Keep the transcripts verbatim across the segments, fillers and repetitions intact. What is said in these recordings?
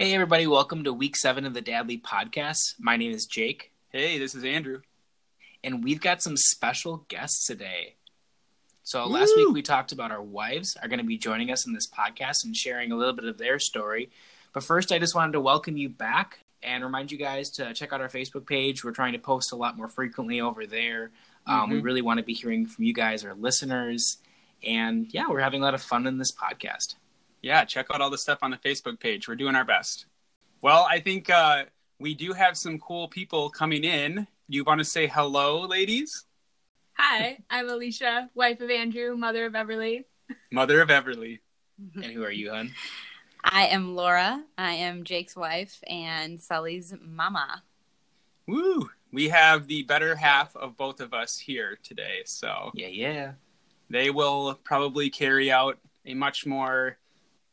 Hey everybody, welcome to week seven of the Dadly podcast. My name is Jake. Hey, this is Andrew. And we've got some special guests today. So Woo! Last week we talked about our wives are going to be joining us in this podcast and sharing a little bit of their story. But first, I just wanted to welcome you back and remind you guys to check out our Facebook page. We're trying to post a lot more frequently over there. Mm-hmm. Um, we really want to be hearing from you guys, our listeners. And yeah, we're having a lot of fun in this podcast. Yeah, check out all the stuff on the Facebook page. We're doing our best. Well, I think uh, we do have some cool people coming in. You want to say hello, ladies? Hi, I'm Alicia, wife of Andrew, mother of Everly. Mother of Everly. And who are you, hon? I am Laura. I am Jake's wife and Sully's mama. Woo! We have the better half of both of us here today. So yeah, yeah. They will probably carry out a much more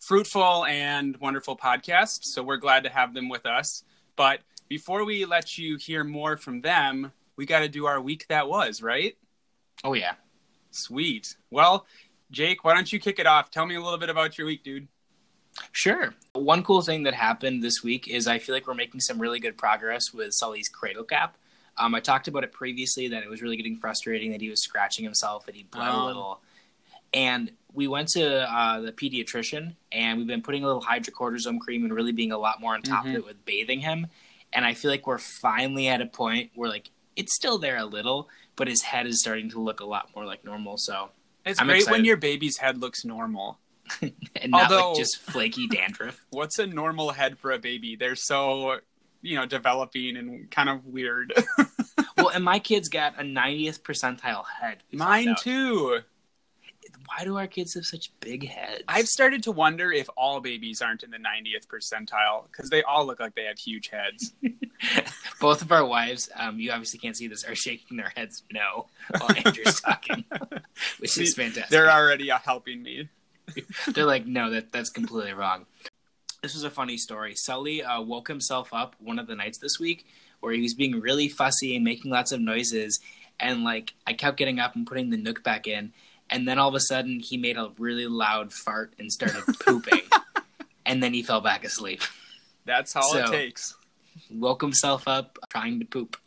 fruitful and wonderful podcast, so we're glad to have them with us. But before we let you hear more from them, we got to do our week that was, right? Oh, yeah. Sweet. Well, Jake, why don't you kick it off? Tell me a little bit about your week, dude. Sure. One cool thing that happened this week is I feel like we're making some really good progress with Sully's cradle cap. Um, I talked about it previously that it was really getting frustrating that he was scratching himself and he bled oh. a little. And we went to uh, the pediatrician, and we've been putting a little hydrocortisone cream and really being a lot more on top mm-hmm. of it with bathing him. And I feel like we're finally at a point where, like, it's still there a little, but his head is starting to look a lot more like normal. So it's I'm great excited. When your baby's head looks normal. And not, Although, like, just flaky dandruff. What's a normal head for a baby? They're so, you know, developing and kind of weird. Well, and my kid's got a ninetieth percentile head. Mine, too. Why do our kids have such big heads? I've started to wonder if all babies aren't in the ninetieth percentile because they all look like they have huge heads. Both of our wives, um, you obviously can't see this, are shaking their heads no while Andrew's talking, which is fantastic. They're already uh, helping me. They're like, no, that that's completely wrong. This was a funny story. Sully uh, woke himself up one of the nights this week where he was being really fussy and making lots of noises. And like I kept getting up and putting the Nook back in. And then all of a sudden, he made a really loud fart and started pooping. And then he fell back asleep. That's all so, it takes. Woke himself up trying to poop.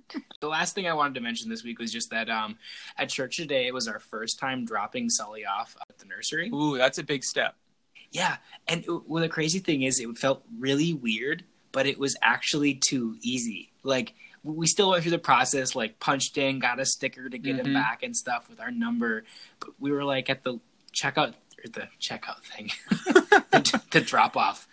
The last thing I wanted to mention this week was just that um, at church today, it was our first time dropping Sully off at the nursery. Ooh, that's a big step. Yeah. And it, well, the crazy thing is it felt really weird, but it was actually too easy. Like, we still went through the process, like punched in, got a sticker to get mm-hmm. him back and stuff with our number. But we were like at the checkout or the checkout thing, the, the drop off.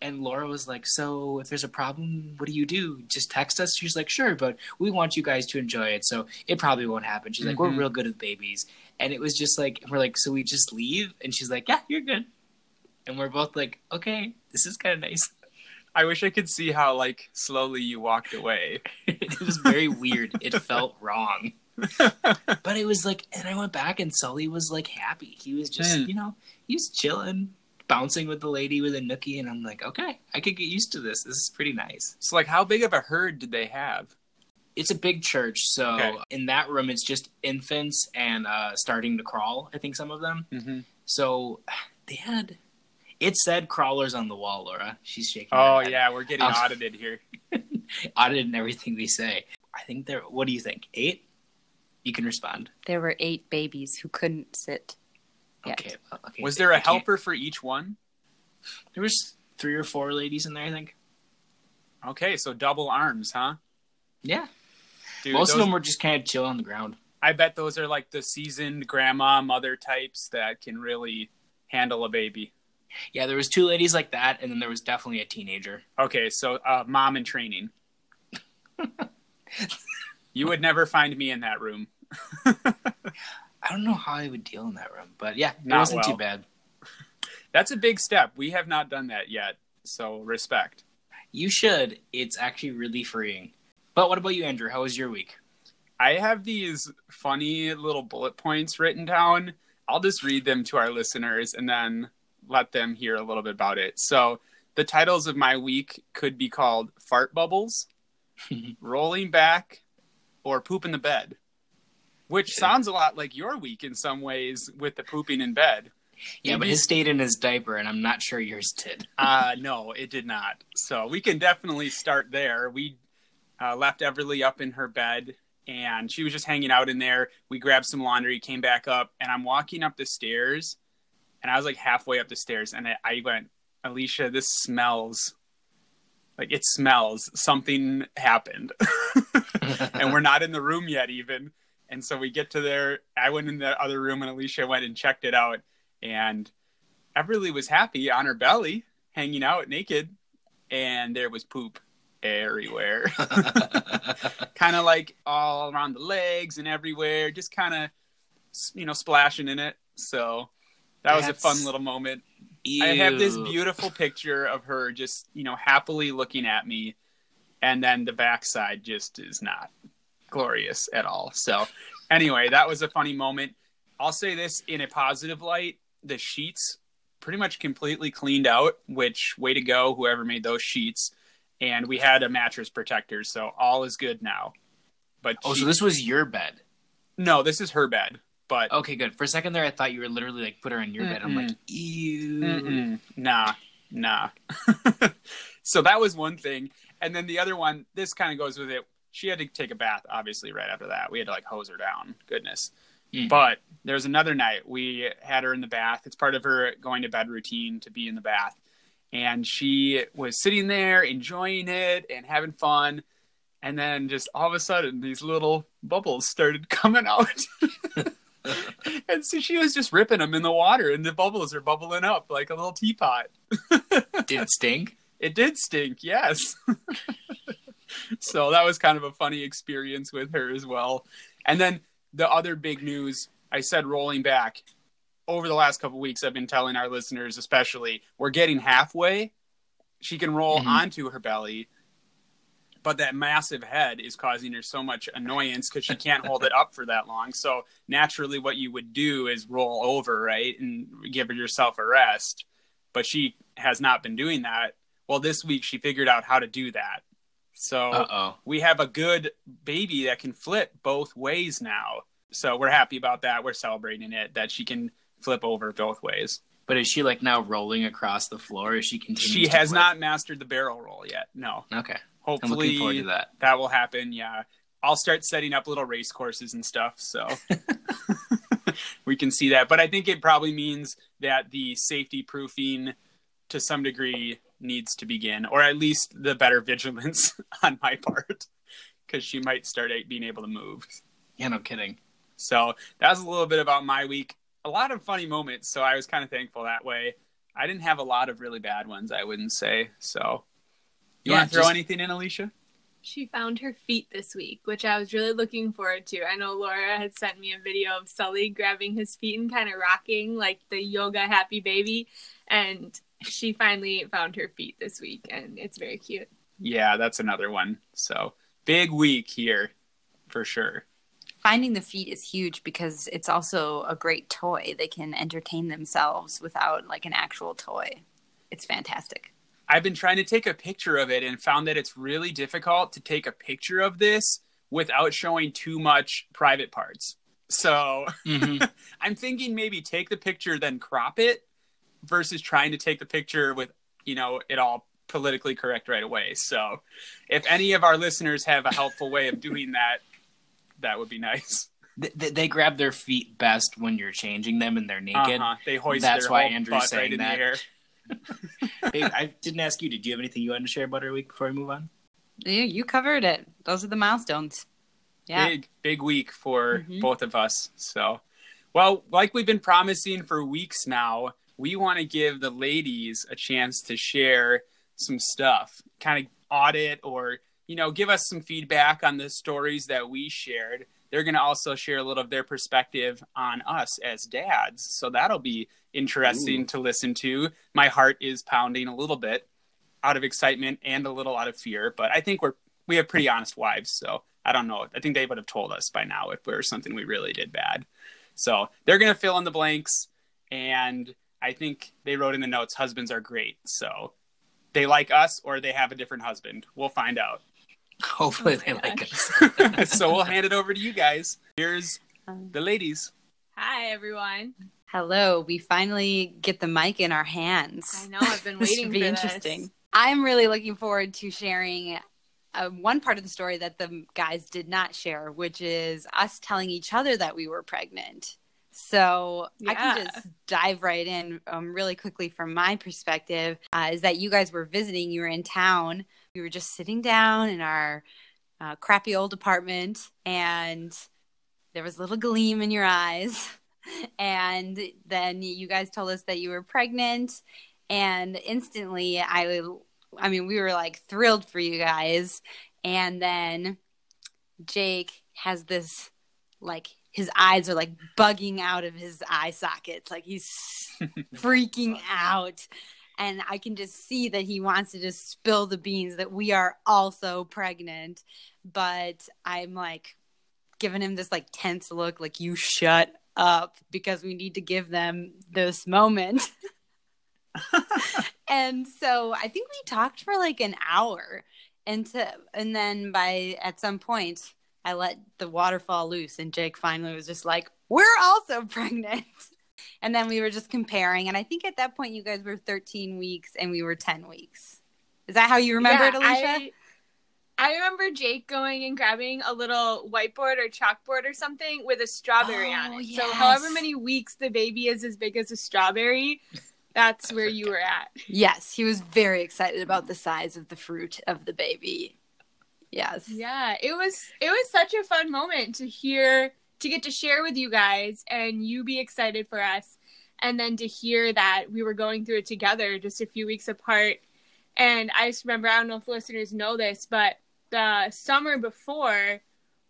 And Laura was like, so if there's a problem, what do you do? Just text us. She's like, sure, but we want you guys to enjoy it. So it probably won't happen. She's mm-hmm. like, we're real good with babies. And it was just like, we're like, so we just leave. And she's like, yeah, you're good. And we're both like, okay, this is kind of nice. I wish I could see how, like, slowly you walked away. It was very weird. It felt wrong. But it was like, and I went back and Sully was, like, happy. He was just, mm. you know, he was chilling, bouncing with the lady with a nookie. And I'm like, okay, I could get used to this. This is pretty nice. So, like, how big of a herd did they have? It's a big church. So okay. in that room, it's just infants and uh, starting to crawl, I think, some of them. Mm-hmm. So they had... It said crawlers on the wall, Laura. She's shaking her head. Oh, yeah. We're getting um, audited here. Audited in everything we say. I think there... What do you think? Eight? You can respond. There were eight babies who couldn't sit yet. Okay. Well, okay. Was there a I helper can't... for each one? There was three or four ladies in there, I think. Okay. So double arms, huh? Yeah. Dude, Most those... of them were just kind of chill on the ground. I bet those are like the seasoned grandma, mother types that can really handle a baby. Yeah, there was two ladies like that, and then there was definitely a teenager. Okay, so uh, mom in training. You would never find me in that room. I don't know how I would deal in that room, but yeah, not it wasn't well. too bad. That's a big step. We have not done that yet, so respect. You should. It's actually really freeing. But what about you, Andrew? How was your week? I have these funny little bullet points written down. I'll just read them to our listeners, and then... let them hear a little bit about it. So the titles of my week could be called Fart Bubbles, Rolling Back, or Poop in the Bed, which sounds a lot like your week in some ways with the pooping in bed. Yeah, but his stayed in his diaper, and I'm not sure yours did. uh, no, it did not. So we can definitely start there. We uh, left Everly up in her bed, and she was just hanging out in there. We grabbed some laundry, came back up, and I'm walking up the stairs, and I was like halfway up the stairs, and I, I went, Alicia, this smells. Like, it smells. Something happened. And we're not in the room yet, even. And so we get to there. I went in the other room, and Alicia went and checked it out. And Everly was happy on her belly, hanging out naked. And there was poop everywhere. Kind of like all around the legs and everywhere. Just kind of, you know, splashing in it. So that That's... was a fun little moment. Ew. I have this beautiful picture of her just, you know, happily looking at me. And then the backside just is not glorious at all. So anyway, that was a funny moment. I'll say this in a positive light. The sheets pretty much completely cleaned out, which way to go, whoever made those sheets. And we had a mattress protector, so all is good now. But Oh, she... so this was your bed? No, this is her bed. But okay, good. For a second there, I thought you were literally like put her in your mm-mm. bed. I'm like, ew. Mm-mm. Nah, nah. So that was one thing. And then the other one, this kind of goes with it. She had to take a bath, obviously, right after that. We had to like hose her down. Goodness. Mm. But there was another night we had her in the bath. It's part of her going to bed routine to be in the bath. And she was sitting there enjoying it and having fun. And then just all of a sudden, these little bubbles started coming out. And so she was just ripping them in the water, and the bubbles are bubbling up like a little teapot. Did it stink? It did stink, yes. So that was kind of a funny experience with her as well. And then the other big news, I said rolling back. Over the last couple of weeks, I've been telling our listeners especially, we're getting halfway. She can roll mm-hmm. onto her belly, but that massive head is causing her so much annoyance because she can't hold it up for that long. So naturally what you would do is roll over, right, and give yourself a rest. But she has not been doing that. Well, this week she figured out how to do that. So Uh-oh. we have a good baby that can flip both ways now. So we're happy about that. We're celebrating it, that she can flip over both ways. But is she like now rolling across the floor? Is she continues She has flip? not mastered the barrel roll yet. No. Okay. Hopefully I'm looking forward to that. That will happen. Yeah. I'll start setting up little race courses and stuff. So we can see that. But I think it probably means that the safety proofing to some degree needs to begin, or at least the better vigilance on my part, because she might start being able to move. Yeah, no kidding. So that was a little bit about my week. A lot of funny moments. So I was kind of thankful that way. I didn't have a lot of really bad ones, I wouldn't say. So. You yeah, want to throw just, anything in, Alicia? She found her feet this week, which I was really looking forward to. I know Laura had sent me a video of Sully grabbing his feet and kind of rocking like the yoga happy baby. And she finally found her feet this week, and it's very cute. Yeah, that's another one. So big week here for sure. Finding the feet is huge because it's also a great toy. They can entertain themselves without like an actual toy. It's fantastic. I've been trying to take a picture of it and found that it's really difficult to take a picture of this without showing too much private parts. So mm-hmm. I'm thinking maybe take the picture, then crop it versus trying to take the picture with, you know, it all politically correct right away. So if any of our listeners have a helpful way of doing that, that would be nice. They, they grab their feet best when you're changing them and they're naked. Uh-huh. They hoist That's their why whole Andrew's butt saying right in that. the air. Babe, I didn't ask you, did you have anything you wanted to share about our week before we move on? Yeah, you covered it. Those are the milestones. Yeah. Big, big week for mm-hmm. both of us. So, well, like we've been promising for weeks now, we want to give the ladies a chance to share some stuff, kind of audit or, you know, give us some feedback on the stories that we shared. They're going to also share a little of their perspective on us as dads. So that'll be interesting Ooh. to listen to. My heart is pounding a little bit out of excitement and a little out of fear. But I think we're we have pretty honest wives. So I don't know. I think they would have told us by now if there was something we really did bad. So they're going to fill in the blanks. And I think they wrote in the notes, husbands are great. So they like us or they have a different husband. We'll find out. Hopefully oh they gosh. like us. So we'll hand it over to you guys. Here's the ladies. Hi, everyone. Hello. We finally get the mic in our hands. I know. I've been waiting for this. This should be interesting. I'm really looking forward to sharing uh, one part of the story that the guys did not share, which is us telling each other that we were pregnant. So yeah. I can just dive right in um, really quickly from my perspective uh, is that you guys were visiting. You were in town. We were just sitting down in our uh, crappy old apartment, and there was a little gleam in your eyes. And then you guys told us that you were pregnant, and instantly I, I mean, we were like thrilled for you guys. And then Jake has this like, his eyes are like bugging out of his eye sockets. Like he's freaking out. And I can just see that he wants to just spill the beans that we are also pregnant. But I'm like giving him this like tense look, like you shut up because we need to give them this moment. And so I think we talked for like an hour. And, to, and then by at some point, I let the waterfall loose, and Jake finally was just like, we're also pregnant. And then we were just comparing. And I think at that point, you guys were thirteen weeks and we were ten weeks. Is that how you remember yeah, it, Alicia? I, I remember Jake going and grabbing a little whiteboard or chalkboard or something with a strawberry oh, on it. Yes. So however many weeks the baby is as big as a strawberry, that's where you were at. Yes. He was very excited about the size of the fruit of the baby. Yes. Yeah, it was it was such a fun moment to hear, to get to share with you guys and you be excited for us. And then to hear that we were going through it together just a few weeks apart. And I just remember, I don't know if listeners know this, but the summer before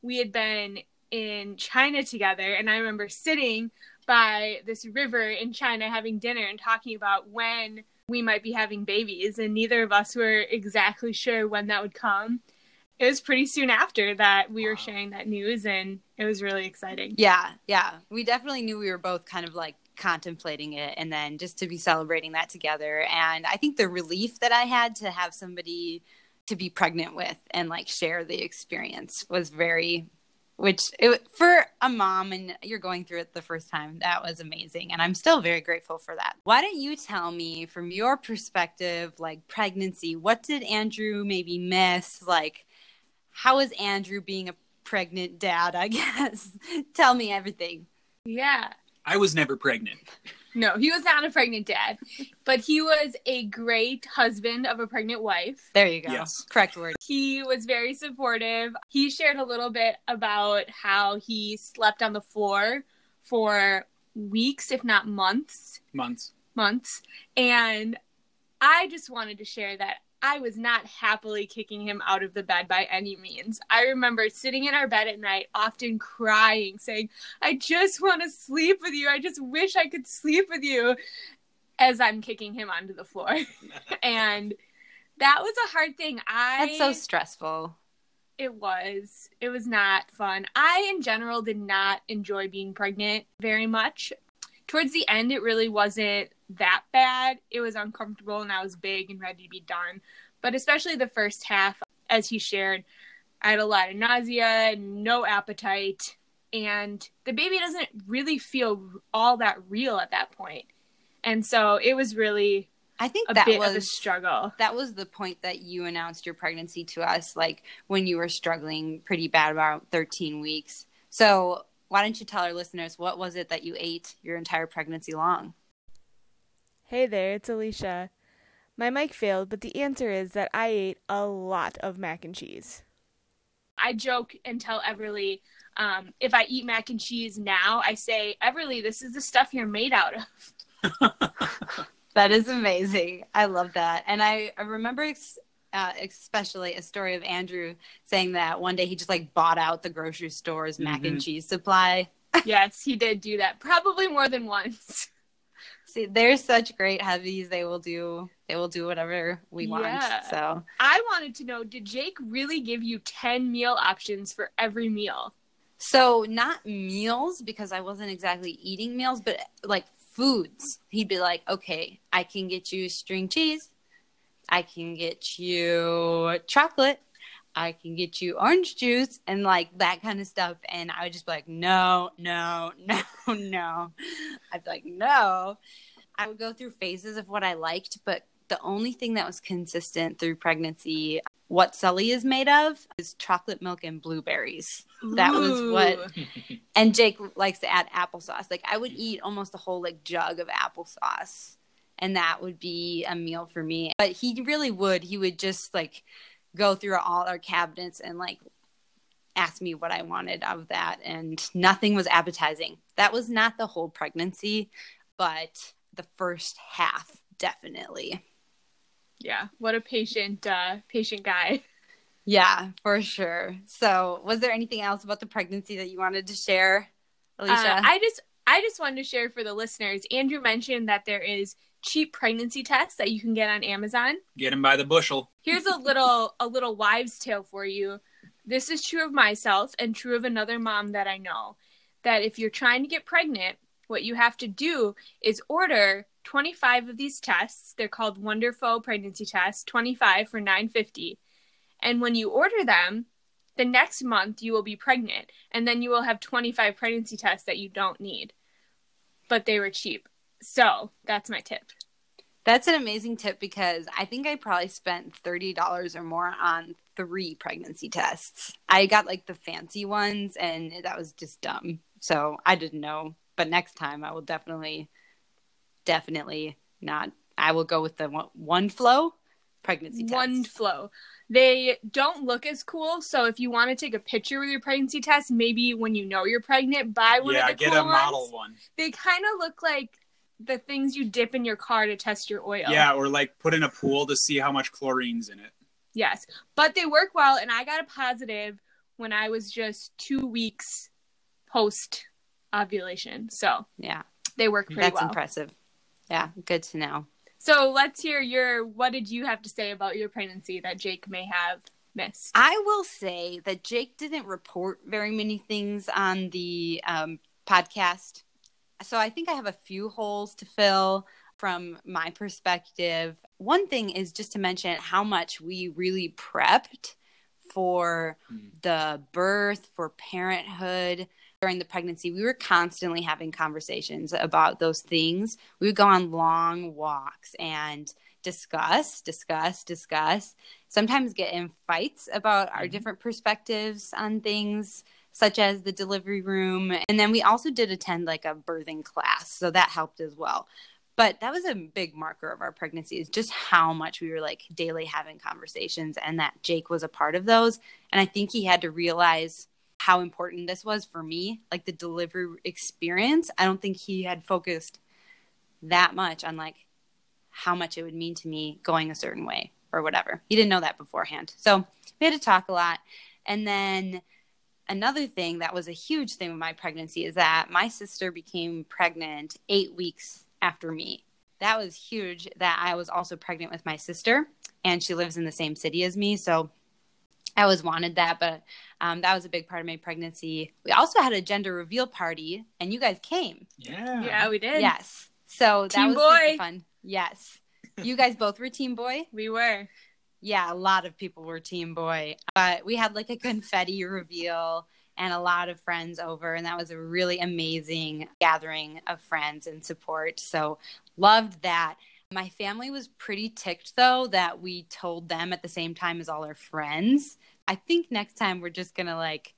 we had been in China together. And I remember sitting by this river in China having dinner and talking about when we might be having babies. And neither of us were exactly sure when that would come. It was pretty soon after that we were sharing that news, and it was really exciting. Yeah, yeah. We definitely knew we were both kind of like contemplating it, and then just to be celebrating that together. And I think the relief that I had to have somebody to be pregnant with and like share the experience was very, which it, for a mom and you're going through it the first time, that was amazing. And I'm still very grateful for that. Why don't you tell me from your perspective, like pregnancy, what did Andrew maybe miss? Like, how is Andrew being a pregnant dad, I guess? Tell me everything. Yeah. I was never pregnant. No, he was not a pregnant dad. But he was a great husband of a pregnant wife. There you go. Yes. Correct word. He was very supportive. He shared a little bit about how he slept on the floor for weeks, if not months. Months. Months. And I just wanted to share that I was not happily kicking him out of the bed by any means. I remember sitting in our bed at night, often crying, saying, I just want to sleep with you. I just wish I could sleep with you, as I'm kicking him onto the floor. And that was a hard thing. I That's so stressful. It was. It was not fun. I, in general, did not enjoy being pregnant very much. Towards the end, it really wasn't that bad. It was uncomfortable, and I was big and ready to be done. But especially the first half, as he shared, I had a lot of nausea, no appetite, and the baby doesn't really feel all that real at that point. And so it was really I think a that bit was, of a struggle. That was the point that you announced your pregnancy to us, like when you were struggling pretty bad about thirteen weeks. So why don't you tell our listeners, what was it that you ate your entire pregnancy long? Hey there, it's Alicia. My mic failed, but the answer is that I ate a lot of mac and cheese. I joke and tell Everly, um, if I eat mac and cheese now, I say, Everly, this is the stuff you're made out of. That is amazing. I love that. And I, I remember ex- uh, especially a story of Andrew saying that one day he just like bought out the grocery store's mm-hmm. mac and cheese supply. Yes, he did do that. Probably more than once. See, they're such great hubbies. They will do they will do whatever we want. Yeah. So I wanted to know, did Jake really give you ten meal options for every meal? So not meals, because I wasn't exactly eating meals, but like foods. He'd be like, okay, I can get you string cheese. I can get you chocolate. I can get you orange juice and like that kind of stuff. And I would just be like, no, no, no, no. I'd be like, no. I would go through phases of what I liked, but the only thing that was consistent through pregnancy, what Sully is made of, is chocolate milk and blueberries. Ooh. That was what, and Jake likes to add applesauce. Like I would eat almost a whole like jug of applesauce, and that would be a meal for me. But he really would. He would just like go through all our cabinets and like ask me what I wanted of that, and nothing was appetizing. That was not the whole pregnancy, but the first half definitely. Yeah, what a patient, uh, patient guy. Yeah, for sure. So, was there anything else about the pregnancy that you wanted to share, Alicia? Uh, I just, I just wanted to share for the listeners. Andrew mentioned that there is cheap pregnancy tests that you can get on Amazon. Get them by the bushel. Here's a little, a little wives' tale for you. This is true of myself and true of another mom that I know. That if you're trying to get pregnant, what you have to do is order twenty-five of these tests. They're called Wonderful Pregnancy Tests, twenty-five for nine dollars and fifty cents. And when you order them, the next month you will be pregnant. And then you will have twenty-five pregnancy tests that you don't need. But they were cheap. So that's my tip. That's an amazing tip, because I think I probably spent thirty dollars or more on three pregnancy tests. I got like the fancy ones, and that was just dumb. So I didn't know. But next time I will definitely, definitely not. I will go with the one, one flow pregnancy test. One flow. They don't look as cool. So if you want to take a picture with your pregnancy test, maybe when you know you're pregnant, buy one yeah, of the cool ones. Yeah, get a model one. They kind of look like the things you dip in your car to test your oil. Yeah, or like put in a pool to see how much chlorine's in it. Yes, but they work well. And I got a positive when I was just two weeks post ovulation. So yeah, they work pretty That's well. That's impressive. Yeah, good to know. So let's hear your, what did you have to say about your pregnancy that Jake may have missed? I will say that Jake didn't report very many things on the um, podcast. So I think I have a few holes to fill from my perspective. One thing is just to mention how much we really prepped for the birth, for parenthood. During the pregnancy, we were constantly having conversations about those things. We would go on long walks and discuss, discuss, discuss, sometimes get in fights about our different perspectives on things, such as the delivery room. And then we also did attend like a birthing class, so that helped as well. But that was a big marker of our pregnancy, is just how much we were like daily having conversations, and that Jake was a part of those. And I think he had to realize how important this was for me, like the delivery experience. I don't think he had focused that much on like how much it would mean to me going a certain way or whatever. He didn't know that beforehand. So we had to talk a lot. And then another thing that was a huge thing with my pregnancy is that my sister became pregnant eight weeks after me. That was huge, that I was also pregnant with my sister, and she lives in the same city as me. So I always wanted that, but um, that was a big part of my pregnancy. We also had a gender reveal party, and you guys came. Yeah. Yeah, we did. Yes. So that team was boy. Super fun. Yes. You guys both were team boy? We were. Yeah, a lot of people were team boy. But we had like a confetti reveal and a lot of friends over, and that was a really amazing gathering of friends and support. So loved that. My family was pretty ticked, though, that we told them at the same time as all our friends. I think next time we're just going to, like,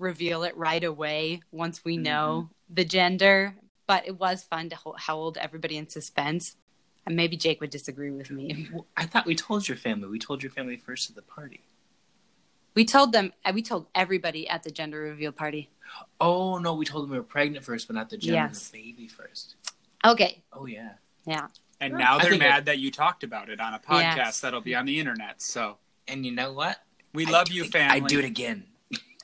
reveal it right away once we know mm-hmm. the gender. But it was fun to hold everybody in suspense. And maybe Jake would disagree with me. Well, I thought we told your family. We told your family first at the party. We told them. We told everybody at the gender reveal party. Oh, no. We told them we were pregnant first, but not the gender yes. of the baby first. Okay. Oh, yeah. Yeah. And now they're mad it, that you talked about it on a podcast yes. that'll be on the internet. So, and you know what? We I love you, it, family. I do it again.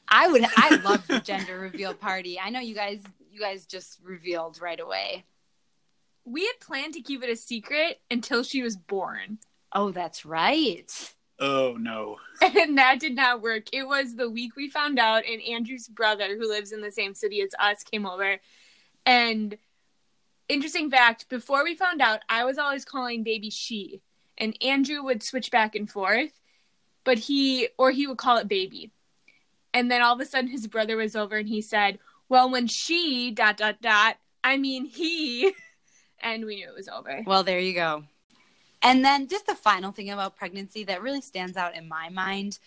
I would. I love the gender reveal party. I know you guys. You guys just revealed right away. We had planned to keep it a secret until she was born. Oh, that's right. Oh no. And that did not work. It was the week we found out, and Andrew's brother, who lives in the same city as us, came over, and. Interesting fact, before we found out, I was always calling baby she, and Andrew would switch back and forth, but he, or he would call it baby. And then all of a sudden his brother was over and he said, well, when she dot, dot, dot, I mean, he, and we knew it was over. Well, there you go. And then just the final thing about pregnancy that really stands out in my mind,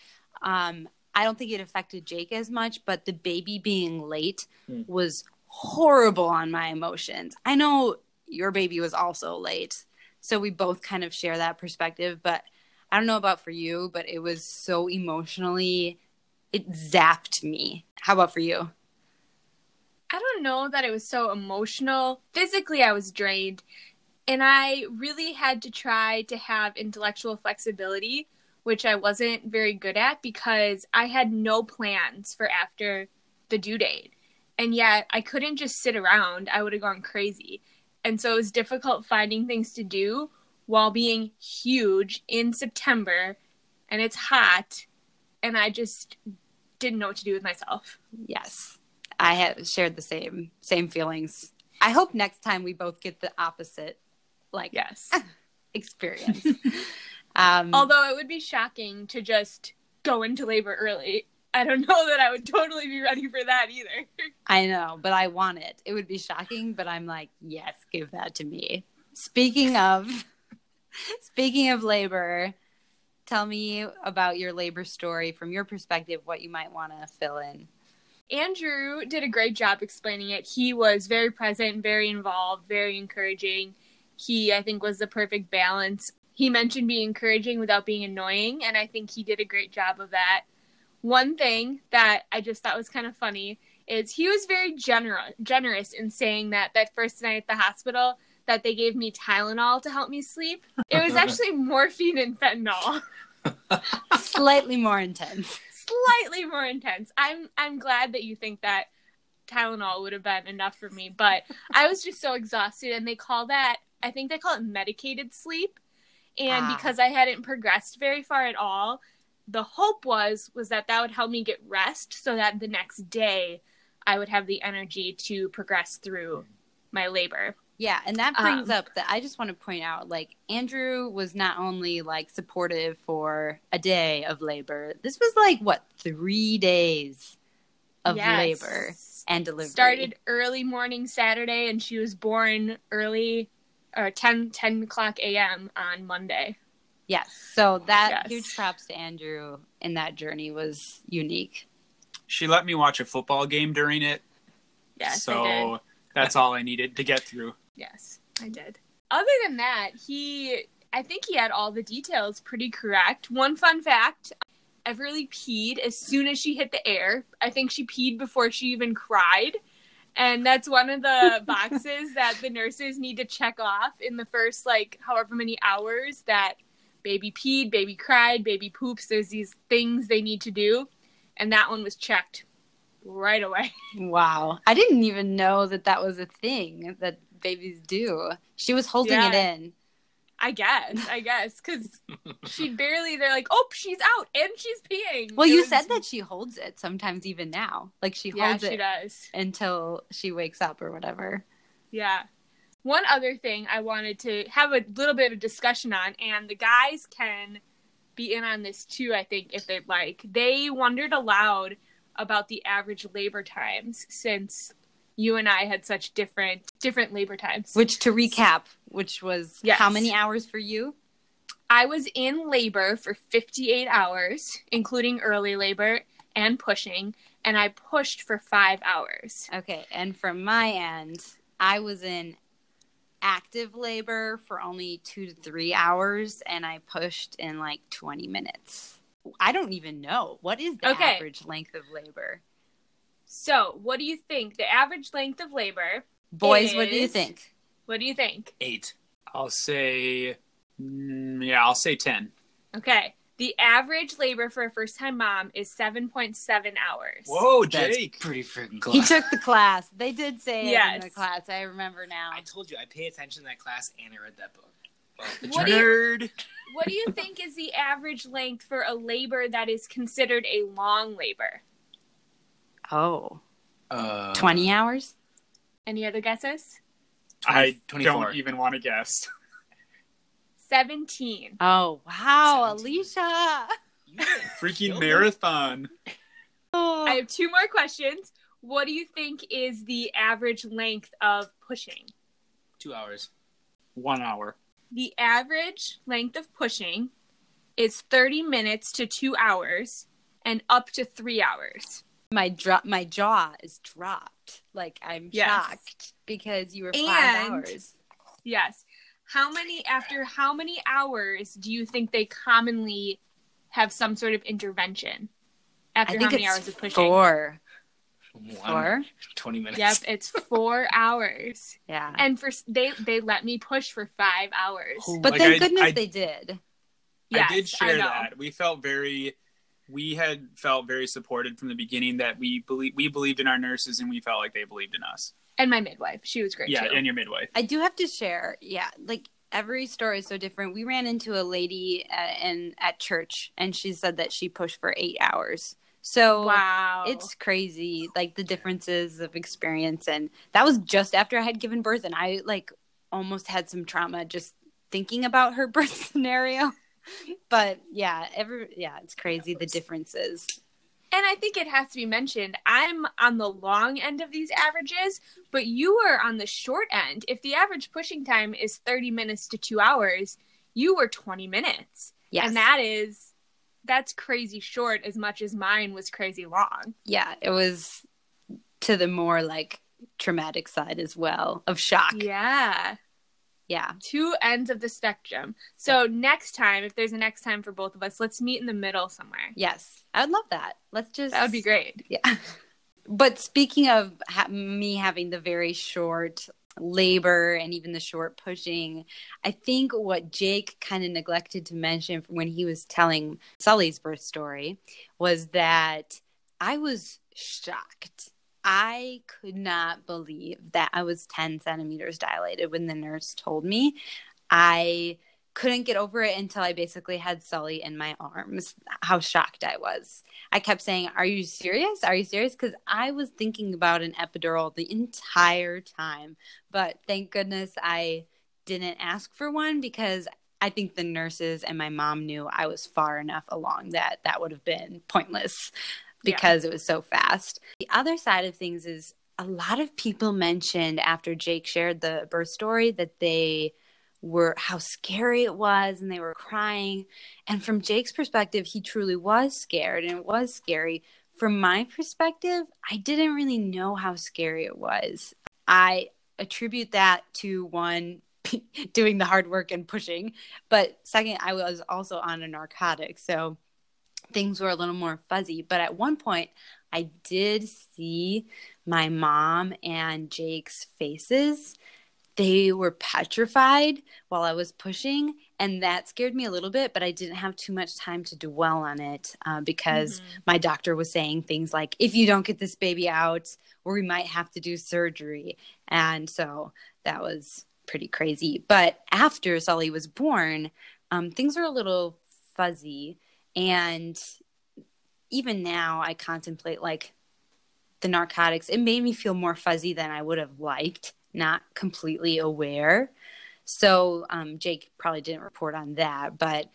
um, I don't think it affected Jake as much, but the baby being late mm. was horrible on my emotions. I know your baby was also late, so we both kind of share that perspective, but I don't know about for you, but it was so emotionally, it zapped me. How about for you? I don't know that it was so emotional. Physically, I was drained, and I really had to try to have intellectual flexibility, which I wasn't very good at because I had no plans for after the due date. And yet I couldn't just sit around. I would have gone crazy. And so it was difficult finding things to do while being huge in September and it's hot. And I just didn't know what to do with myself. Yes. I had shared the same, same feelings. I hope next time we both get the opposite, like, yes, experience. Um, Although it would be shocking to just go into labor early. I don't know that I would totally be ready for that either. I know, but I want it. It would be shocking, but I'm like, yes, give that to me. Speaking of, speaking of labor, tell me about your labor story from your perspective, what you might want to fill in. Andrew did a great job explaining it. He was very present, very involved, very encouraging. He, I think, was the perfect balance. He mentioned being encouraging without being annoying, and I think he did a great job of that. One thing that I just thought was kind of funny is he was very gener- generous in saying that that first night at the hospital that they gave me Tylenol to help me sleep. It was actually morphine and fentanyl. Slightly more intense. Slightly more intense. I'm I'm glad that you think that Tylenol would have been enough for me, but I was just so exhausted, and they call that, I think they call it medicated sleep. And ah. because I hadn't progressed very far at all, the hope was, was that that would help me get rest so that the next day I would have the energy to progress through my labor. Yeah. And that brings um, up that I just want to point out, like, Andrew was not only like supportive for a day of labor. This was like, what, three days of yes. labor and delivery. Started early morning Saturday, and she was born early or ten, ten o'clock a m on Monday. Yes. So that yes. huge props to Andrew in that journey was unique. She let me watch a football game during it. Yes, so I did. That's all I needed to get through. Yes, I did. Other than that, he, I think he had all the details pretty correct. One fun fact, Everly peed as soon as she hit the air. I think she peed before she even cried. And that's one of the boxes that the nurses need to check off in the first, like, however many hours that baby peed, baby cried, baby poops. There's these things they need to do. And that one was checked right away. Wow. I didn't even know that that was a thing that babies do. She was holding yeah. it in. I guess. I guess. Because she barely, they're like, oh, she's out and she's peeing. Well, it you was... said that she holds it sometimes even now. Like, she holds yeah, she it does. Until she wakes up or whatever. Yeah. One other thing I wanted to have a little bit of discussion on, and the guys can be in on this too, I think, if they'd like. They wondered aloud about the average labor times, since you and I had such different different labor times. Which, to recap, which was yes. how many hours for you? I was in labor for fifty-eight hours, including early labor and pushing, and I pushed for five hours. Okay, and from my end, I was in active labor for only two to three hours, and I pushed in like twenty minutes. I don't even know. What is the okay. average length of labor? So, what do you think? The average length of labor. Boys, is, what do you think? What do you think? Eight. I'll say, yeah, I'll say ten. Okay. The average labor for a first-time mom is seven point seven hours. Whoa, Jake. That's pretty freaking close. He took the class. They did say yes. it in the class. I remember now. I told you, I pay attention to that class, and I read that book. Well, what, do you, what do you think is the average length for a labor that is considered a long labor? Oh. Uh, twenty hours? Any other guesses? twenty, I twenty-four. Don't even want to guess. seventeen. Oh, wow, seventeen. Alicia. Freaking marathon. Oh. I have two more questions. What do you think is the average length of pushing? Two hours. One hour. The average length of pushing is thirty minutes to two hours and up to three hours. My dro- my jaw is dropped. Like, I'm yes. shocked because you were and, five hours. Yes. How many, after how many hours do you think they commonly have some sort of intervention? After I think how many hours of pushing? Four. Four? twenty minutes. Yep, it's four hours. Yeah. And for they, they let me push for five hours. Oh, but like thank I, goodness I, they did. Yes, I did share I that. We felt very, we had felt very supported from the beginning that we believe we believed in our nurses and we felt like they believed in us. And my midwife. She was great, yeah, too. Yeah, and your midwife. I do have to share, yeah, like every story is so different. We ran into a lady at, in, at church, and she said that she pushed for eight hours. So wow. It's crazy, like the differences of experience. And that was just after I had given birth, and I like almost had some trauma just thinking about her birth scenario. But yeah, every yeah, it's crazy the differences. And I think it has to be mentioned, I'm on the long end of these averages, but you were on the short end. If the average pushing time is thirty minutes to two hours, you were twenty minutes. Yes. And that is, that's crazy short as much as mine was crazy long. Yeah, it was to the more like traumatic side as well of shock. Yeah. Yeah. Two ends of the spectrum. So next time, if there's a next time for both of us, let's meet in the middle somewhere. Yes. I would love that. Let's just... That would be great. Yeah. But speaking of ha- me having the very short labor and even the short pushing, I think what Jake kind of neglected to mention when he was telling Sully's birth story was that I was shocked. I could not believe that I was ten centimeters dilated when the nurse told me. I couldn't get over it until I basically had Sully in my arms, how shocked I was. I kept saying, are you serious? Are you serious? Because I was thinking about an epidural the entire time. But thank goodness I didn't ask for one, because I think the nurses and my mom knew I was far enough along that that would have been pointless. Because yeah. It was so fast. The other side of things is a lot of people mentioned after Jake shared the birth story that they were, how scary it was, and they were crying. And from Jake's perspective, he truly was scared, and it was scary. From my perspective, I didn't really know how scary it was. I attribute that to one, doing the hard work and pushing. But second, I was also on a narcotic, so things were a little more fuzzy. But at one point, I did see my mom and Jake's faces. They were petrified while I was pushing, and that scared me a little bit, but I didn't have too much time to dwell on it uh, because mm-hmm. my doctor was saying things like, if you don't get this baby out, we might have to do surgery. And so that was pretty crazy. But after Sully was born, um, things were a little fuzzy. And even now I contemplate like the narcotics. It made me feel more fuzzy than I would have liked, not completely aware. So um, Jake probably didn't report on that. But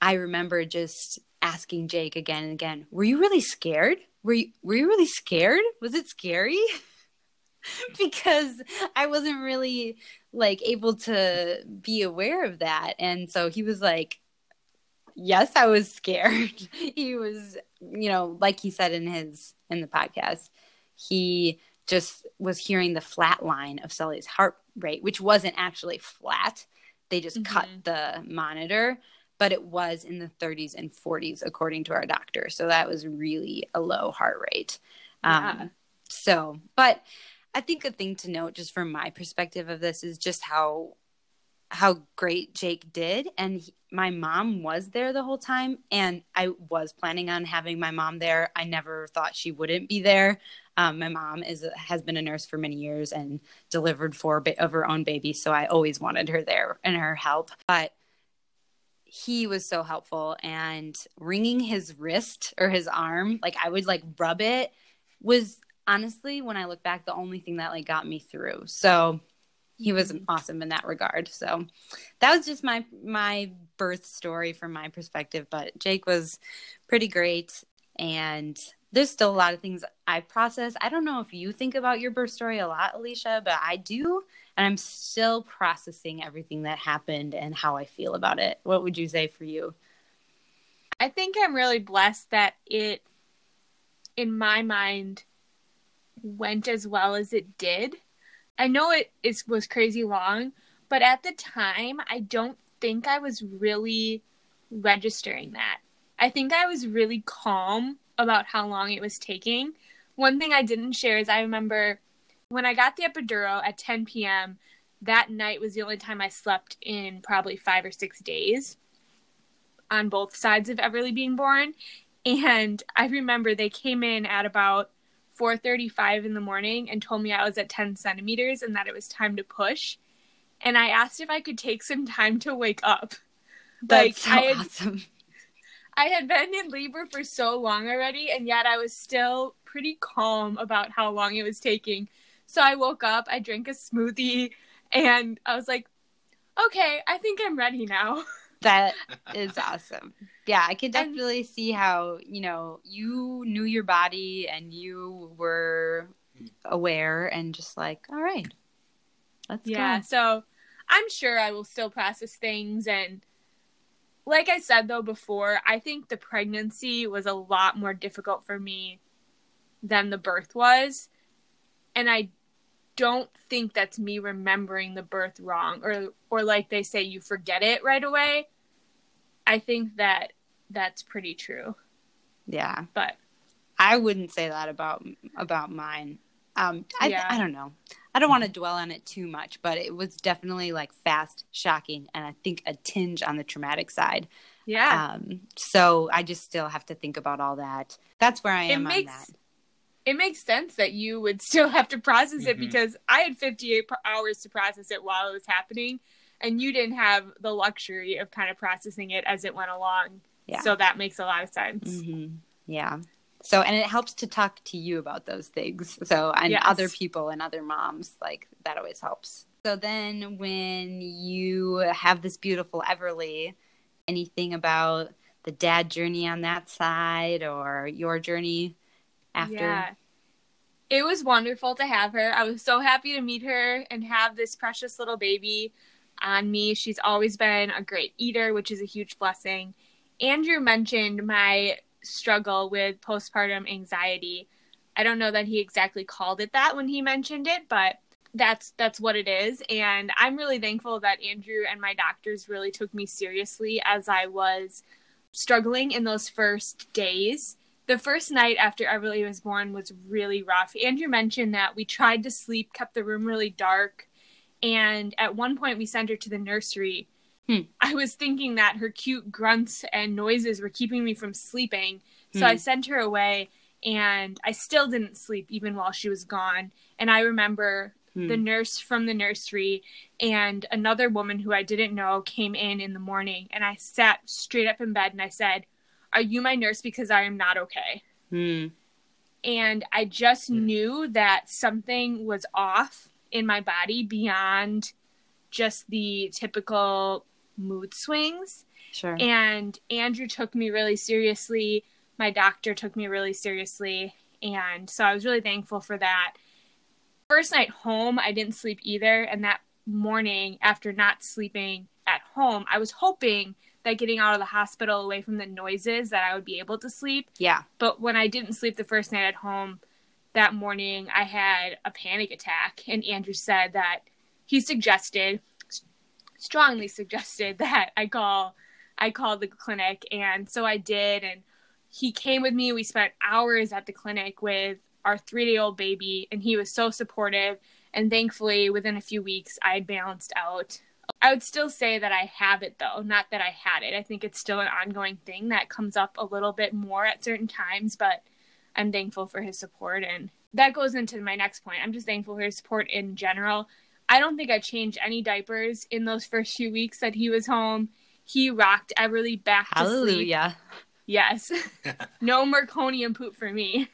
I remember just asking Jake again and again, were you really scared? Were you, were you really scared? Was it scary? Because I wasn't really like able to be aware of that. And so he was like, yes, I was scared. He was, you know, like he said in his, in the podcast, he just was hearing the flat line of Sully's heart rate, which wasn't actually flat. They just mm-hmm. cut the monitor, but it was in the thirties and forties, according to our doctor. So that was really a low heart rate. Yeah. Um, so, but I think a thing to note just from my perspective of this is just how how great Jake did. And he, my mom was there the whole time, and I was planning on having my mom there. I never thought she wouldn't be there. Um, my mom is has been a nurse for many years and delivered four ba- of her own babies, so I always wanted her there and her help. But he was so helpful, and wringing his wrist or his arm, like I would like rub it, was honestly, when I look back, the only thing that like got me through. So he was awesome in that regard. So that was just my my birth story from my perspective. But Jake was pretty great. And there's still a lot of things I process. I don't know if you think about your birth story a lot, Alicia, but I do. And I'm still processing everything that happened and how I feel about it. What would you say for you? I think I'm really blessed that it, in my mind, went as well as it did. I know it, it was crazy long, but at the time, I don't think I was really registering that. I think I was really calm about how long it was taking. One thing I didn't share is I remember when I got the epidural at ten p.m., that night was the only time I slept in probably five or six days on both sides of Everly being born. And I remember they came in at about four thirty-five in the morning and told me I was at ten centimeters and that it was time to push. And I asked if I could take some time to wake up. That's like, so I had, awesome. I had been in labor for so long already, and yet I was still pretty calm about how long it was taking. So I woke up, I drank a smoothie, and I was like, okay, I think I'm ready now. That is awesome. Yeah, I could definitely and, see how, you know, you knew your body and you were aware and just like, all right, let's yeah, go. Yeah, so I'm sure I will still process things. And like I said, though, before, I think the pregnancy was a lot more difficult for me than the birth was. And I don't think that's me remembering the birth wrong, or or like they say, you forget it right away. I think that that's pretty true. Yeah, but I wouldn't say that about about mine. Um, I yeah. I don't know. I don't want to dwell on it too much, but it was definitely like fast, shocking, and I think a tinge on the traumatic side. Yeah. Um, so I just still have to think about all that. That's where I am it makes- on that. It makes sense that you would still have to process it, mm-hmm. because I had fifty-eight hours to process it while it was happening, and you didn't have the luxury of kind of processing it as it went along. Yeah. So that makes a lot of sense. Mm-hmm. Yeah. So, and it helps to talk to you about those things. So, and yes. other people and other moms, like that always helps. So then when you have this beautiful Everly, anything about the dad journey on that side or your journey after? Yeah. It was wonderful to have her. I was so happy to meet her and have this precious little baby on me. She's always been a great eater, which is a huge blessing. Andrew mentioned my struggle with postpartum anxiety. I don't know that he exactly called it that when he mentioned it, but that's that's what it is. And I'm really thankful that Andrew and my doctors really took me seriously as I was struggling in those first days. The first night after Everly was born was really rough. Andrew mentioned that we tried to sleep, kept the room really dark, and at one point we sent her to the nursery. Hmm. I was thinking that her cute grunts and noises were keeping me from sleeping, so hmm. I sent her away, and I still didn't sleep even while she was gone. And I remember hmm. the nurse from the nursery and another woman who I didn't know came in in the morning, and I sat straight up in bed and I said, "Are you my nurse? Because I am not okay." Mm. And I just mm. knew that something was off in my body beyond just the typical mood swings. Sure. And Andrew took me really seriously. My doctor took me really seriously. And so I was really thankful for that. First night home, I didn't sleep either. And that morning, after not sleeping at home, I was hoping that getting out of the hospital away from the noises that I would be able to sleep. Yeah. But when I didn't sleep the first night at home, that morning I had a panic attack. And Andrew said that he suggested, strongly suggested that I call, I called the clinic. And so I did. And he came with me. We spent hours at the clinic with our three-day-old baby. And he was so supportive. And thankfully, within a few weeks, I had balanced out. I would still say that I have it, though, not that I had it. I think it's still an ongoing thing that comes up a little bit more at certain times, but I'm thankful for his support. And that goes into my next point. I'm just thankful for his support in general. I don't think I changed any diapers in those first few weeks that he was home. He rocked Everly back to Hallelujah. Sleep. Hallelujah. Yes. No Merconium poop for me.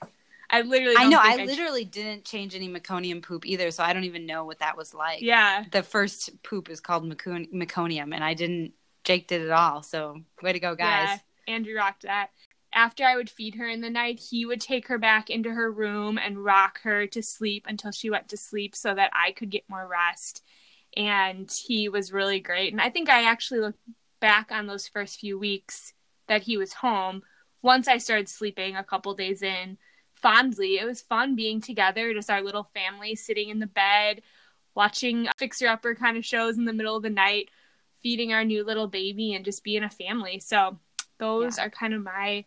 I literally don't I know. I, I literally ch- didn't change any meconium poop either, so I don't even know what that was like. Yeah. The first poop is called mecon- meconium, and I didn't – Jake did it all, so way to go, guys. Yeah, Andrew rocked that. After I would feed her in the night, he would take her back into her room and rock her to sleep until she went to sleep so that I could get more rest. And he was really great. And I think I actually looked back on those first few weeks that he was home. Once I started sleeping a couple days in, fondly, it was fun being together, just our little family, sitting in the bed, watching Fixer Upper kind of shows in the middle of the night, feeding our new little baby, and just being a family. So those yeah. are kind of my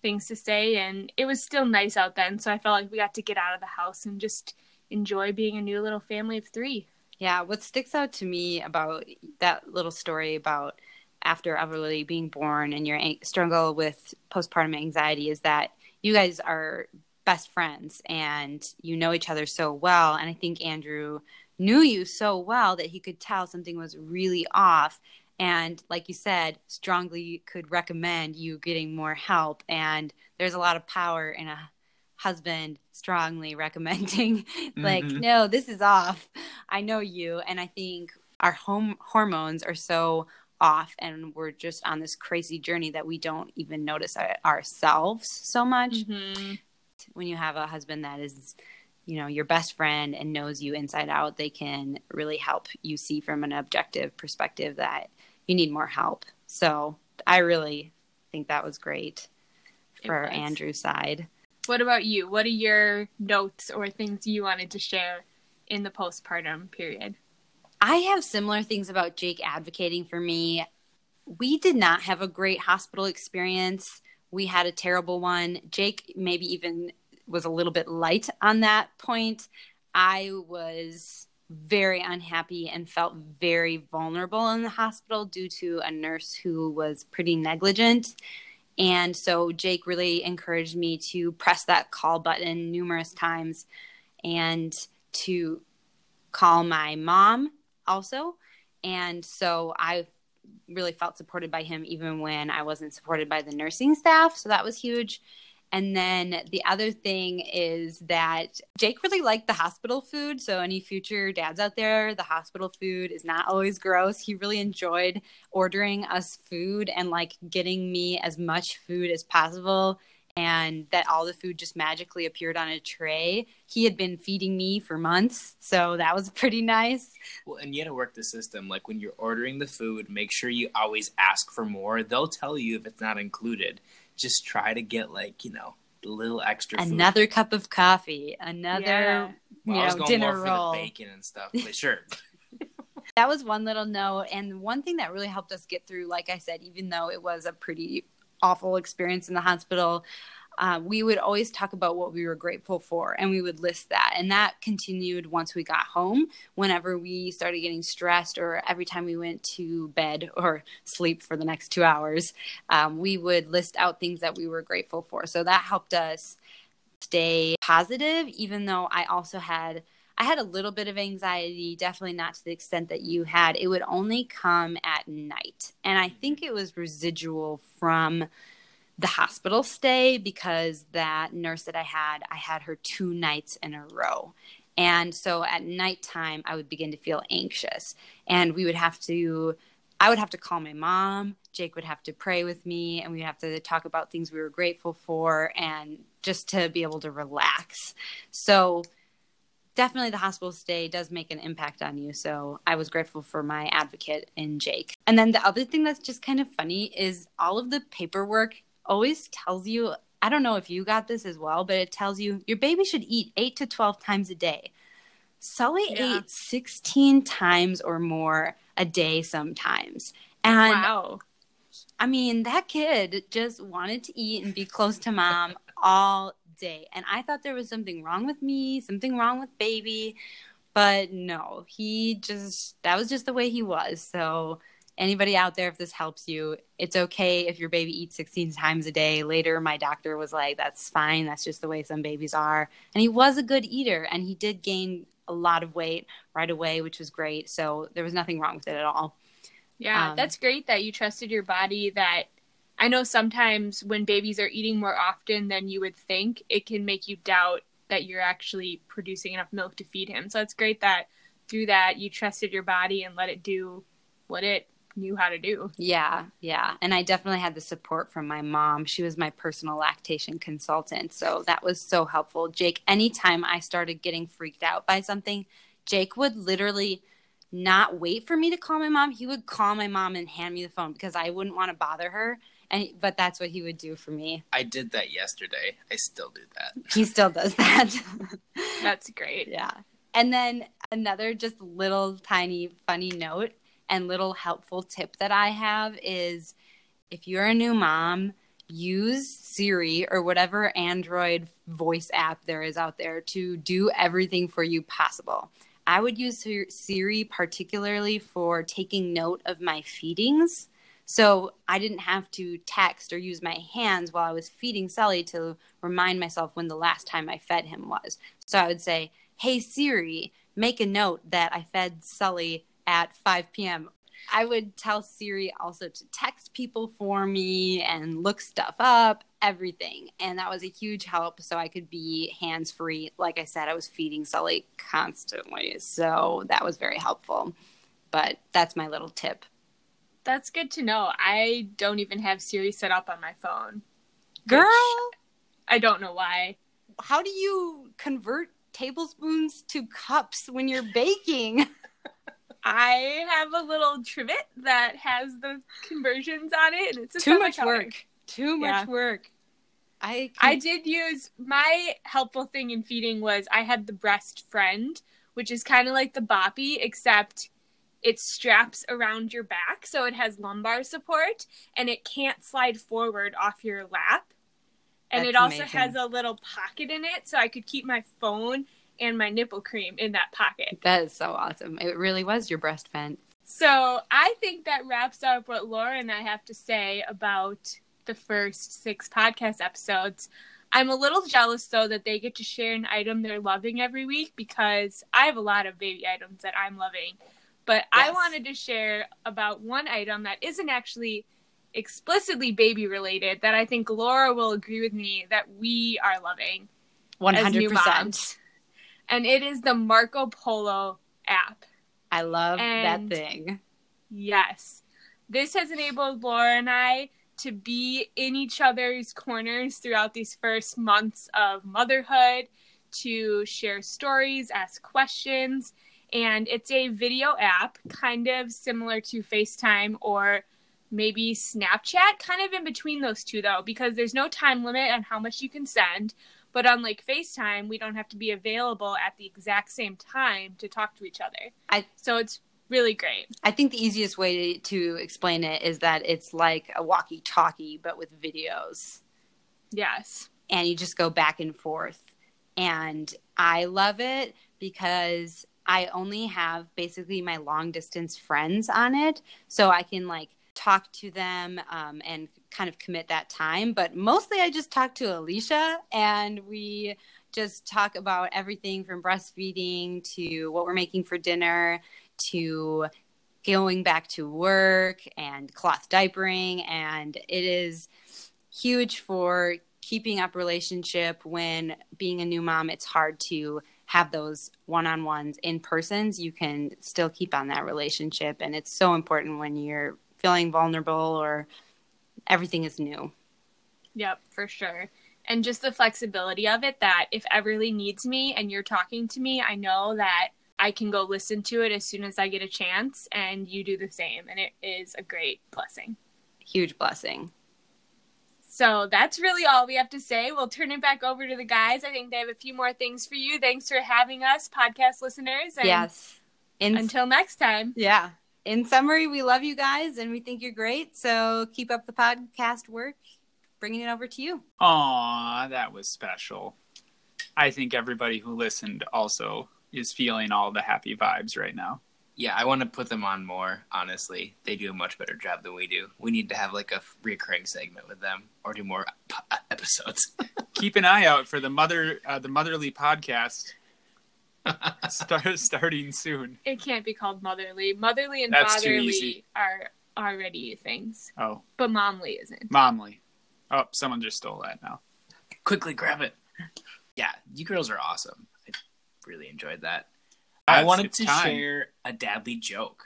things to say, and it was still nice out then, so I felt like we got to get out of the house and just enjoy being a new little family of three. Yeah, what sticks out to me about that little story about after Everly being born and your an- struggle with postpartum anxiety is that you guys are best friends and you know each other so well, and I think Andrew knew you so well that he could tell something was really off. And like you said, strongly could recommend you getting more help. And there's a lot of power in a husband strongly recommending, like, mm-hmm. no, this is off. I know you. And I think our home hormones are so off, and we're just on this crazy journey that we don't even notice ourselves so much. Mm-hmm. When you have a husband that is, you know, your best friend and knows you inside out, they can really help you see from an objective perspective that you need more help. So I really think that was great for Andrew's side. What about you? What are your notes or things you wanted to share in the postpartum period? I have similar things about Jake advocating for me. We did not have a great hospital experience. We had a terrible one. Jake maybe even was a little bit light on that point. I was very unhappy and felt very vulnerable in the hospital due to a nurse who was pretty negligent. And so Jake really encouraged me to press that call button numerous times and to call my mom also. And so I really felt supported by him even when I wasn't supported by the nursing staff. So that was huge. And then the other thing is that Jake really liked the hospital food. So any future dads out there, the hospital food is not always gross. He really enjoyed ordering us food and like getting me as much food as possible, and that all the food just magically appeared on a tray. He had been feeding me for months, so that was pretty nice. Well, and you had to work the system. Like when you're ordering the food, make sure you always ask for more. They'll tell you if it's not included. Just try to get, like, you know, a little extra food. Another cup of coffee, another yeah. well, you I was know, going dinner more roll. For the bacon and stuff, but sure. That was one little note. And one thing that really helped us get through, like I said, even though it was a pretty awful experience in the hospital, uh, we would always talk about what we were grateful for, and we would list that. And that continued once we got home. Whenever we started getting stressed or every time we went to bed or sleep for the next two hours, um, we would list out things that we were grateful for. So that helped us stay positive, even though I also had I had a little bit of anxiety, definitely not to the extent that you had. It would only come at night. And I think it was residual from the hospital stay, because that nurse that I had, I had her two nights in a row. And so at nighttime, I would begin to feel anxious, and we would have to, I would have to call my mom. Jake would have to pray with me, and we'd have to talk about things we were grateful for, and just to be able to relax. So definitely the hospital stay does make an impact on you. So I was grateful for my advocate in Jake. And then the other thing that's just kind of funny is all of the paperwork always tells you, I don't know if you got this as well, but it tells you your baby should eat eight to twelve times a day. Sully yeah. ate sixteen times or more a day sometimes. And wow. I mean, that kid just wanted to eat and be close to mom all day. And I thought there was something wrong with me, something wrong with baby. But no, he just, that was just the way he was. So anybody out there, if this helps you, it's okay if your baby eats sixteen times a day. Later, my doctor was like, that's fine. That's just the way some babies are. And he was a good eater, and he did gain a lot of weight right away, which was great. So there was nothing wrong with it at all. Yeah, um, that's great that you trusted your body, that I know sometimes when babies are eating more often than you would think, it can make you doubt that you're actually producing enough milk to feed him. So it's great that through that you trusted your body and let it do what it knew how to do. Yeah, yeah. And I definitely had the support from my mom. She was my personal lactation consultant. So that was so helpful. Jake, anytime I started getting freaked out by something, Jake would literally not wait for me to call my mom. He would call my mom and hand me the phone because I wouldn't want to bother her. And, but that's what he would do for me. I did that yesterday. I still do that. He still does that. That's great. Yeah. And then another just little tiny funny note and little helpful tip that I have is if you're a new mom, use Siri or whatever Android voice app there is out there to do everything for you possible. I would use Siri particularly for taking note of my feedings. So I didn't have to text or use my hands while I was feeding Sully to remind myself when the last time I fed him was. So I would say, hey, Siri, make a note that I fed Sully at five p.m. I would tell Siri also to text people for me and look stuff up, everything. And that was a huge help so I could be hands-free. Like I said, I was feeding Sully constantly. So that was very helpful. But that's my little tip. That's good to know. I don't even have Siri set up on my phone. Girl! I don't know why. How do you convert tablespoons to cups when you're baking? I have a little trivet that has the conversions on it. And it's Too much color. work. Too yeah. much work. I can... I did use... My helpful thing in feeding was I had the Breast Friend, which is kind of like the Boppy, except... It straps around your back, so it has lumbar support, and it can't slide forward off your lap. And That's it also amazing. has a little pocket in it, so I could keep my phone and my nipple cream in that pocket. That is so awesome. It really was your breast vent. So I think that wraps up what Laura and I have to say about the first six podcast episodes. I'm a little jealous, though, that they get to share an item they're loving every week, because I have a lot of baby items that I'm loving. But yes. I wanted to share about one item that isn't actually explicitly baby-related that I think Laura will agree with me that we are loving one hundred percent as new moms. And it is the Marco Polo app. I love and that thing. Yes. This has enabled Laura and I to be in each other's corners throughout these first months of motherhood, to share stories, ask questions. And it's a video app, kind of similar to FaceTime or maybe Snapchat, kind of in between those two, though, because there's no time limit on how much you can send. But unlike FaceTime, we don't have to be available at the exact same time to talk to each other. I, so it's really great. I think the easiest way to explain it is that it's like a walkie-talkie, but with videos. Yes. And you just go back and forth. And I love it because... I only have basically my long distance friends on it, so I can like talk to them um, and kind of commit that time. But mostly I just talk to Alicia, and we just talk about everything from breastfeeding to what we're making for dinner to going back to work and cloth diapering. And it is huge for keeping up relationship when being a new mom. It's hard to have those one-on-ones in persons. You can still keep on that relationship. And it's so important when you're feeling vulnerable or everything is new. Yep, for sure. And just the flexibility of it, that if Everly needs me and you're talking to me, I know that I can go listen to it as soon as I get a chance, and you do the same. And it is a great blessing. Huge blessing. So that's really all we have to say. We'll turn it back over to the guys. I think they have a few more things for you. Thanks for having us, podcast listeners. And yes. In, until next time. Yeah. In summary, we love you guys and we think you're great. So keep up the podcast work, bringing it over to you. Aw, that was special. I think everybody who listened also is feeling all the happy vibes right now. Yeah, I want to put them on more, honestly. They do a much better job than we do. We need to have, like, a recurring segment with them or do more p- episodes. Keep an eye out for the mother, uh, the motherly podcast start, starting soon. It can't be called motherly. Motherly and That's fatherly are already things. Oh. But Momly isn't. Momly. Oh, someone just stole that now. Quickly grab it. Yeah, you girls are awesome. I really enjoyed that. That's I wanted to time. share a Dadly joke.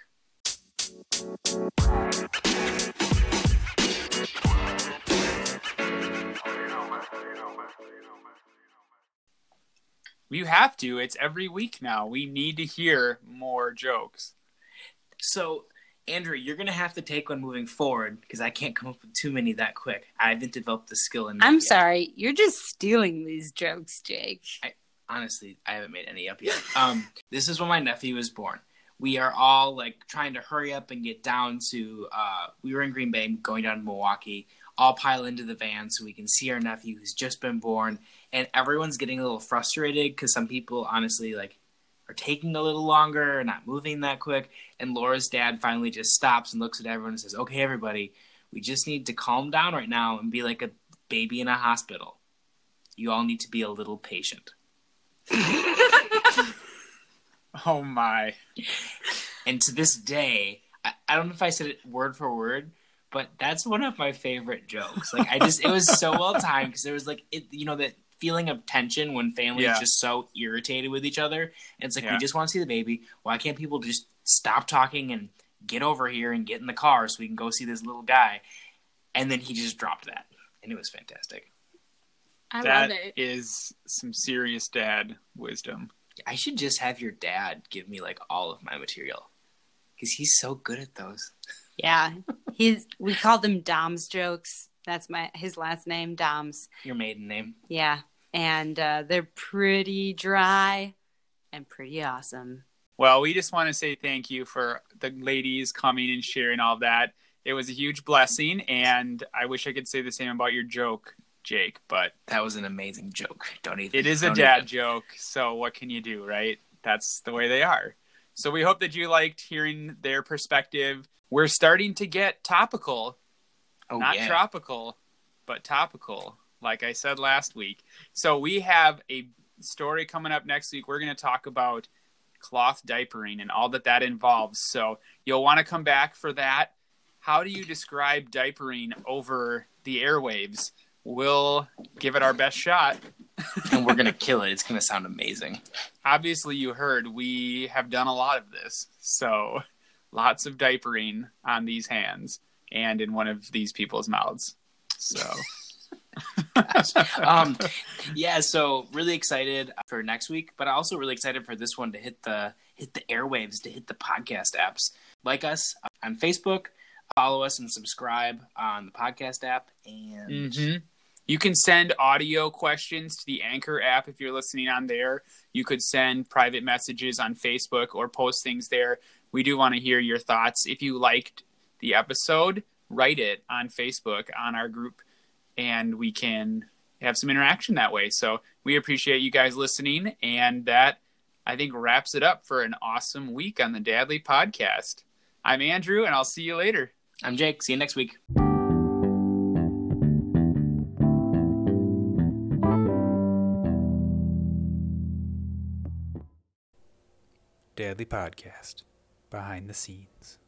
You have to. It's every week now. We need to hear more jokes. So, Andrew, you're going to have to take one moving forward because I can't come up with too many that quick. I haven't developed the skill in that I'm yet. sorry. You're just stealing these jokes, Jake. I, honestly, I haven't made any up yet. Um, this is when my nephew was born. We are all, like, trying to hurry up and get down to uh, – we were in Green Bay going down to Milwaukee. All pile into the van so we can see our nephew who's just been born. And everyone's getting a little frustrated because some people, honestly, like, are taking a little longer, not moving that quick. And Laura's dad finally just stops and looks at everyone and says, okay, everybody, we just need to calm down right now and be like a baby in a hospital. You all need to be a little patient. Oh, my. And to this day, I, I don't know if I said it word for word, but that's one of my favorite jokes. Like, I just, it was so well timed because there was like, it, you know, that feeling of tension when families yeah. just so irritated with each other. And it's like, yeah. we just want to see the baby. Why can't people just stop talking and get over here and get in the car so we can go see this little guy? And then he just dropped that. And it was fantastic. I that love it. That is some serious dad wisdom. I should just have your dad give me like all of my material because he's so good at those. Yeah, he's. We call them Dom's jokes. That's my his last name, Dom's. Your maiden name. Yeah, and uh, they're pretty dry and pretty awesome. Well, we just want to say thank you for the ladies coming and sharing all that. It was a huge blessing, and I wish I could say the same about your joke, Jake, but that was an amazing joke. Don't even. It is a dad even. joke, so what can you do, right? That's the way they are. So we hope that you liked hearing their perspective. We're starting to get topical, oh, not yeah. tropical, but topical, like I said last week. So we have a story coming up next week. We're going to talk about cloth diapering and all that that involves. So you'll want to come back for that. How do you describe diapering over the airwaves? We'll give it our best shot. And we're going to kill it. It's going to sound amazing. Obviously, you heard we have done a lot of this. So lots of diapering on these hands and in one of these people's mouths. So, um, yeah, so really excited for next week, but also really excited for this one to hit the hit the airwaves, to hit the podcast apps. Like us on Facebook. Follow us and subscribe on the podcast app. And mm-hmm. you can send audio questions to the Anchor app if you're listening on there. You could send private messages on Facebook or post things there. We do want to hear your thoughts. If you liked the episode, write it on Facebook on our group, and we can have some interaction that way. So we appreciate you guys listening, and that, I think, wraps it up for an awesome week on the Dadly Podcast. I'm Andrew, and I'll see you later. I'm Jake. See you next week. Dadly Podcast. Behind the scenes.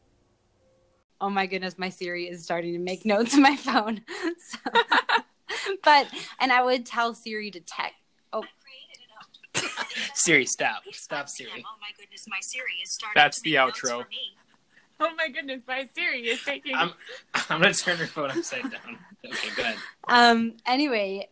Oh my goodness, my Siri is starting to make notes on my phone. So, but, and I would tell Siri to text. Oh. Siri, stop. Stop, Siri. Oh my goodness, my Siri is starting That's to make the outro. Notes for me. Oh my goodness, my Siri is taking... I'm, I'm going to turn her phone upside down. Okay, go ahead. Um, anyway...